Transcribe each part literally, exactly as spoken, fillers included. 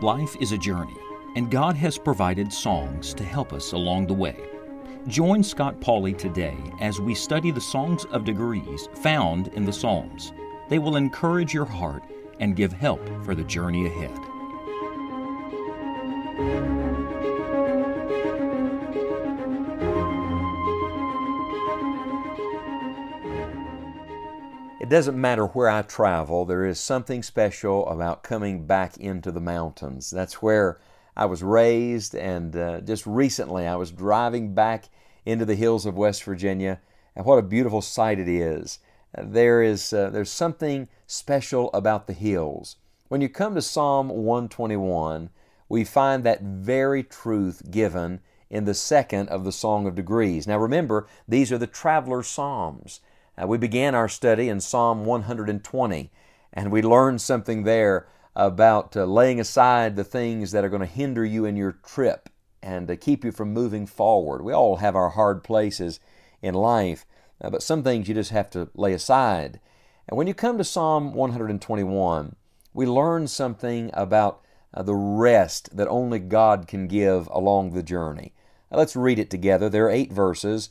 Life is a journey, and God has provided songs to help us along the way. Join Scott Pauley today as we study the Songs of Degrees found in the Psalms. They will encourage your heart and give help for the journey ahead. It doesn't matter where I travel, there is something special about coming back into the mountains. That's where I was raised, and uh, just recently I was driving back into the hills of West Virginia, and what a beautiful sight it is. There is uh, there's something special about the hills. When you come to Psalm one twenty-one, we find that very truth given in the second of the Song of Degrees. Now remember, these are the traveler's psalms. Uh, we began our study in Psalm one hundred twenty, and we learned something there about uh, laying aside the things that are going to hinder you in your trip and uh, keep you from moving forward. We all have our hard places in life, uh, but some things you just have to lay aside. And when you come to Psalm one hundred twenty-one, we learn something about uh, the rest that only God can give along the journey. Now, let's read it together. There are eight verses.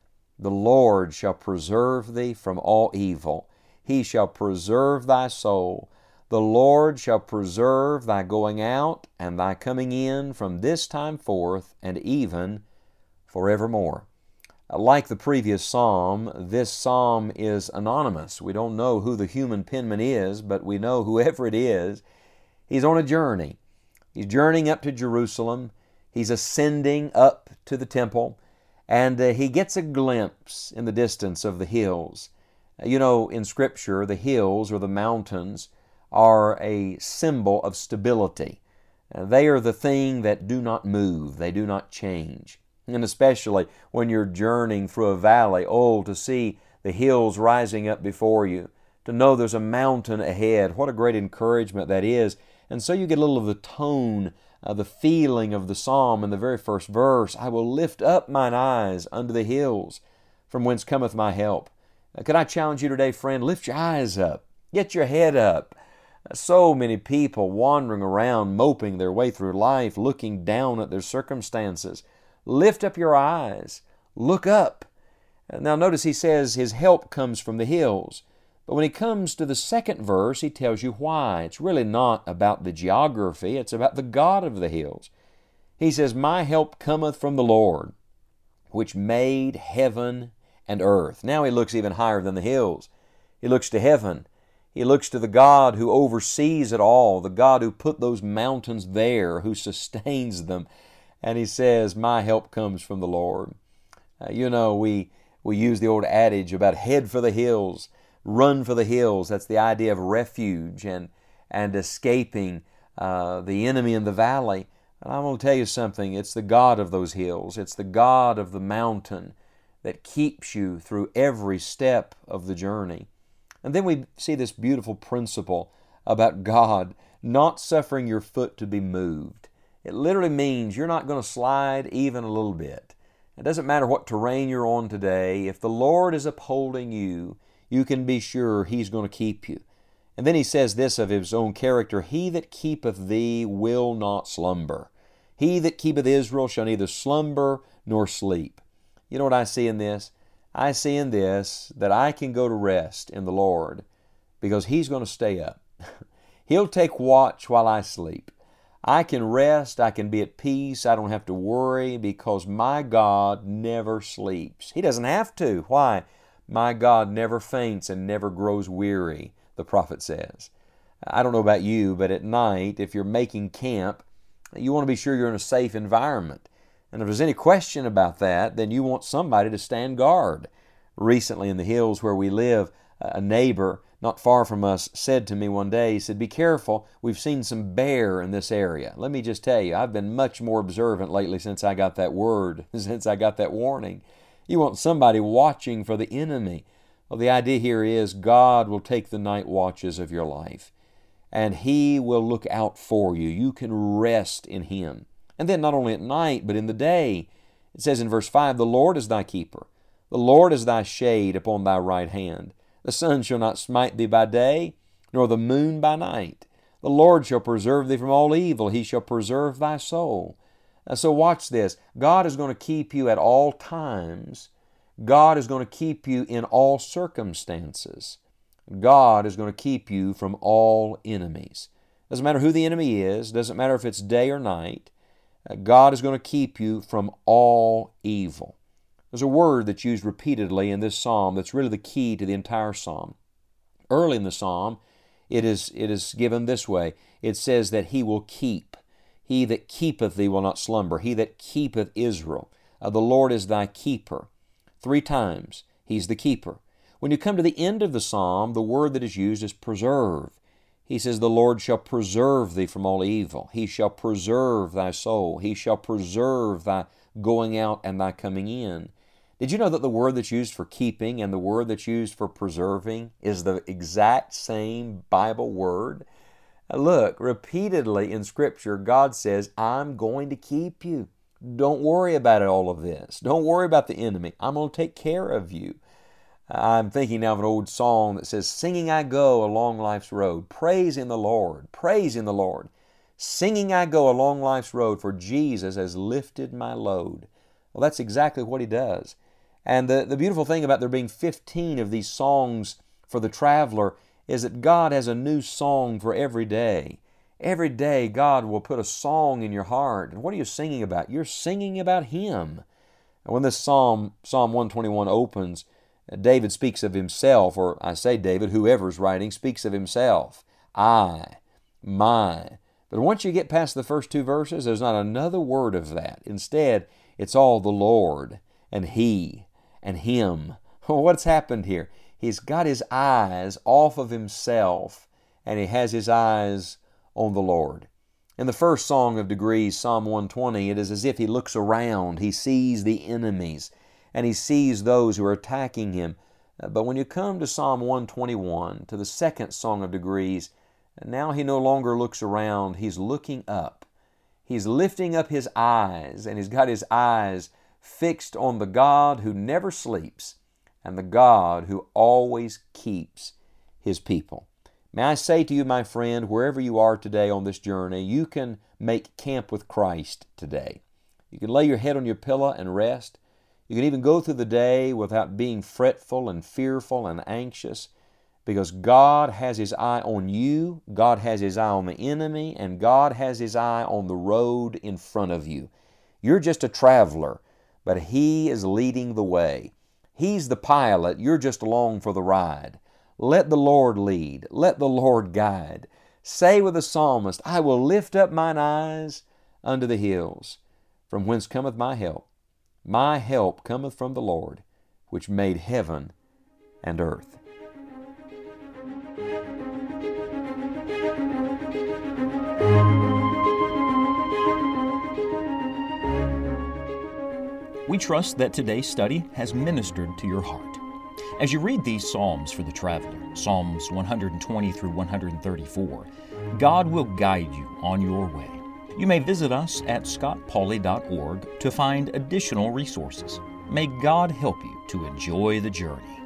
The Lord shall preserve thee from all evil. He shall preserve thy soul. The Lord shall preserve thy going out and thy coming in from this time forth and even forevermore." Like the previous psalm, this psalm is anonymous. We don't know who the human penman is, but we know whoever it is, he's on a journey. He's journeying up to Jerusalem. He's ascending up to the temple. And uh, he gets a glimpse in the distance of the hills. You know, in Scripture, the hills or the mountains are a symbol of stability. Uh, they are the thing that do not move. They do not change. And especially when you're journeying through a valley, oh, to see the hills rising up before you, to know there's a mountain ahead, what a great encouragement that is. And so you get a little of the tone, uh, the feeling of the psalm in the very first verse. I will lift up mine eyes unto the hills, from whence cometh my help. Uh, could I challenge you today, friend? Lift your eyes up. Get your head up. Uh, so many people wandering around, moping their way through life, looking down at their circumstances. Lift up your eyes. Look up. Uh, now notice he says his help comes from the hills. But when he comes to the second verse, he tells you why. It's really not about the geography. It's about the God of the hills. He says, "My help cometh from the Lord, which made heaven and earth." Now he looks even higher than the hills. He looks to heaven. He looks to the God who oversees it all, the God who put those mountains there, who sustains them. And he says, "My help comes from the Lord." Uh, you know, we, we use the old adage about head for the hills. Run for the hills. That's the idea of refuge and and escaping uh, the enemy in the valley. And I'm going to tell you something. It's the God of those hills. It's the God of the mountain that keeps you through every step of the journey. And then we see this beautiful principle about God not suffering your foot to be moved. It literally means you're not going to slide even a little bit. It doesn't matter what terrain you're on today. If the Lord is upholding you, you can be sure He's going to keep you. And then he says this of His own character, "He that keepeth thee will not slumber. He that keepeth Israel shall neither slumber nor sleep." You know what I see in this? I see in this that I can go to rest in the Lord because He's going to stay up. He'll take watch while I sleep. I can rest. I can be at peace. I don't have to worry because my God never sleeps. He doesn't have to. Why? My God never faints and never grows weary, the prophet says. I don't know about you, but at night, if you're making camp, you want to be sure you're in a safe environment. And if there's any question about that, then you want somebody to stand guard. Recently in the hills where we live, a neighbor not far from us said to me one day, he said, "Be careful, we've seen some bear in this area." Let me just tell you, I've been much more observant lately since I got that word, since I got that warning. You want somebody watching for the enemy. Well, the idea here is God will take the night watches of your life, and He will look out for you. You can rest in Him. And then not only at night, but in the day. It says in verse five, "The Lord is thy keeper. The Lord is thy shade upon thy right hand. The sun shall not smite thee by day, nor the moon by night. The Lord shall preserve thee from all evil. He shall preserve thy soul." Now, so watch this. God is going to keep you at all times. God is going to keep you in all circumstances. God is going to keep you from all enemies. Doesn't matter who the enemy is. Doesn't matter if it's day or night. God is going to keep you from all evil. There's a word that's used repeatedly in this psalm that's really the key to the entire psalm. Early in the psalm, it is, it is given this way. It says that He will keep. He that keepeth thee will not slumber. He that keepeth Israel. Uh, the Lord is thy keeper. Three times, He's the keeper. When you come to the end of the psalm, the word that is used is preserve. He says, "The Lord shall preserve thee from all evil. He shall preserve thy soul. He shall preserve thy going out and thy coming in." Did you know that the word that's used for keeping and the word that's used for preserving is the exact same Bible word? Look, repeatedly in Scripture, God says, "I'm going to keep you. Don't worry about it, all of this. Don't worry about the enemy. I'm going to take care of you." I'm thinking now of an old song that says, "Singing I go along life's road, praising the Lord, praising the Lord. Singing I go along life's road, for Jesus has lifted my load." Well, that's exactly what He does. And the, the beautiful thing about there being fifteen of these songs for the traveler is that God has a new song for every day. Every day God will put a song in your heart. And what are you singing about? You're singing about Him. And when this psalm, Psalm one twenty-one opens, David speaks of himself, or I say David, whoever's writing, speaks of himself. I, my. But once you get past the first two verses, there's not another word of that. Instead, it's all the Lord and He and Him. What's happened here? He's got his eyes off of himself, and he has his eyes on the Lord. In the first Song of Degrees, Psalm one twenty, it is as if he looks around. He sees the enemies, and he sees those who are attacking him. But when you come to Psalm one twenty-one, to the second Song of Degrees, now he no longer looks around. He's looking up. He's lifting up his eyes, and he's got his eyes fixed on the God who never sleeps and the God who always keeps His people. May I say to you, my friend, wherever you are today on this journey, you can make camp with Christ today. You can lay your head on your pillow and rest. You can even go through the day without being fretful and fearful and anxious, because God has His eye on you, God has His eye on the enemy, and God has His eye on the road in front of you. You're just a traveler, but He is leading the way. He's the pilot. You're just along for the ride. Let the Lord lead. Let the Lord guide. Say with the psalmist, "I will lift up mine eyes unto the hills, from whence cometh my help. My help cometh from the Lord, which made heaven and earth." We trust that today's study has ministered to your heart. As you read these Psalms for the traveler, Psalms one twenty through one thirty-four, God will guide you on your way. You may visit us at scott pauley dot org to find additional resources. May God help you to enjoy the journey.